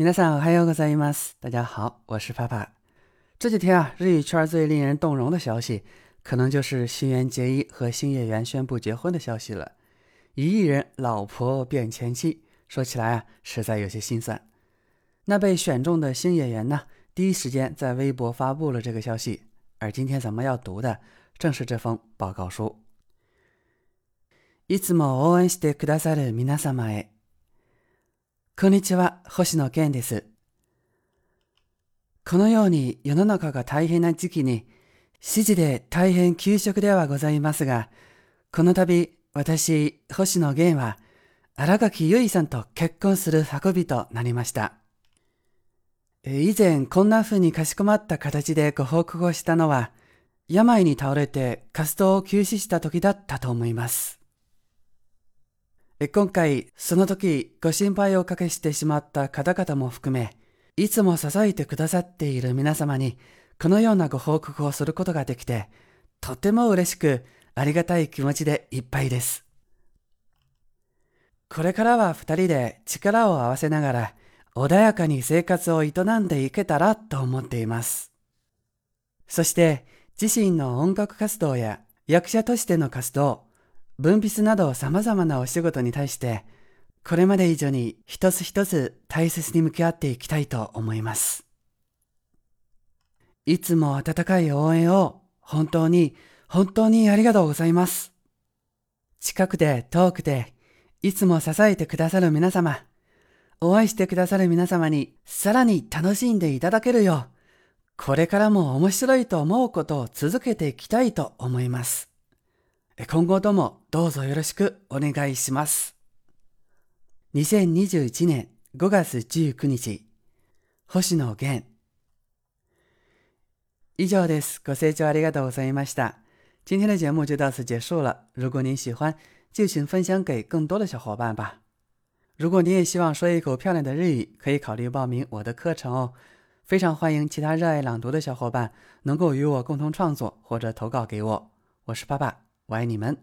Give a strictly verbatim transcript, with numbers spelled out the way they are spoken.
皆さんおはようございます。大家好，我是 Papa。这几天啊，日语圈最令人动容的消息，可能就是新垣结衣和星野源宣布结婚的消息了。一亿人老婆变前妻，说起来啊，实在有些心酸。那被选中的星野源呢，第一时间在微博发布了这个消息，而今天咱们要读的正是这封报告书。いつも応援してくださる皆様へ。こんにちは、星野源です。このように世の中が大変な時期に、指示で大変休職ではございますが、この度、私、星野源は、新垣結衣さんと結婚する運びとなりました。以前、こんな風にかしこまった形でご報告をしたのは、病に倒れて活動を休止した時だったと思います。今回、その時、ご心配をおかけしてしまった方々も含め、いつも支えてくださっている皆様に、このようなご報告をすることができて、とても嬉しく、ありがたい気持ちでいっぱいです。これからは二人で力を合わせながら、穏やかに生活を営んでいけたらと思っています。そして、自身の音楽活動や役者としての活動、文筆など様々なお仕事に対して、これまで以上に一つ一つ大切に向き合っていきたいと思います。いつも温かい応援を本当に本当にありがとうございます。近くで遠くでいつも支えてくださる皆様、お会いしてくださる皆様にさらに楽しんでいただけるよう、これからも面白いと思うことを続けていきたいと思います。今後ともどうぞよろしくお願いします。にせんにじゅういちねんごがつじゅうくにち、星野源。以上です。ご清聴ありがとうございました。今天的节目就到此结束了。如果您喜欢，就请分享给更多的小伙伴吧。如果您也希望说一口漂亮的日语，可以考虑报名我的课程哦。非常欢迎其他热爱朗读的小伙伴能够与我共同创作或者投稿给我。我是爸爸。我爱你们。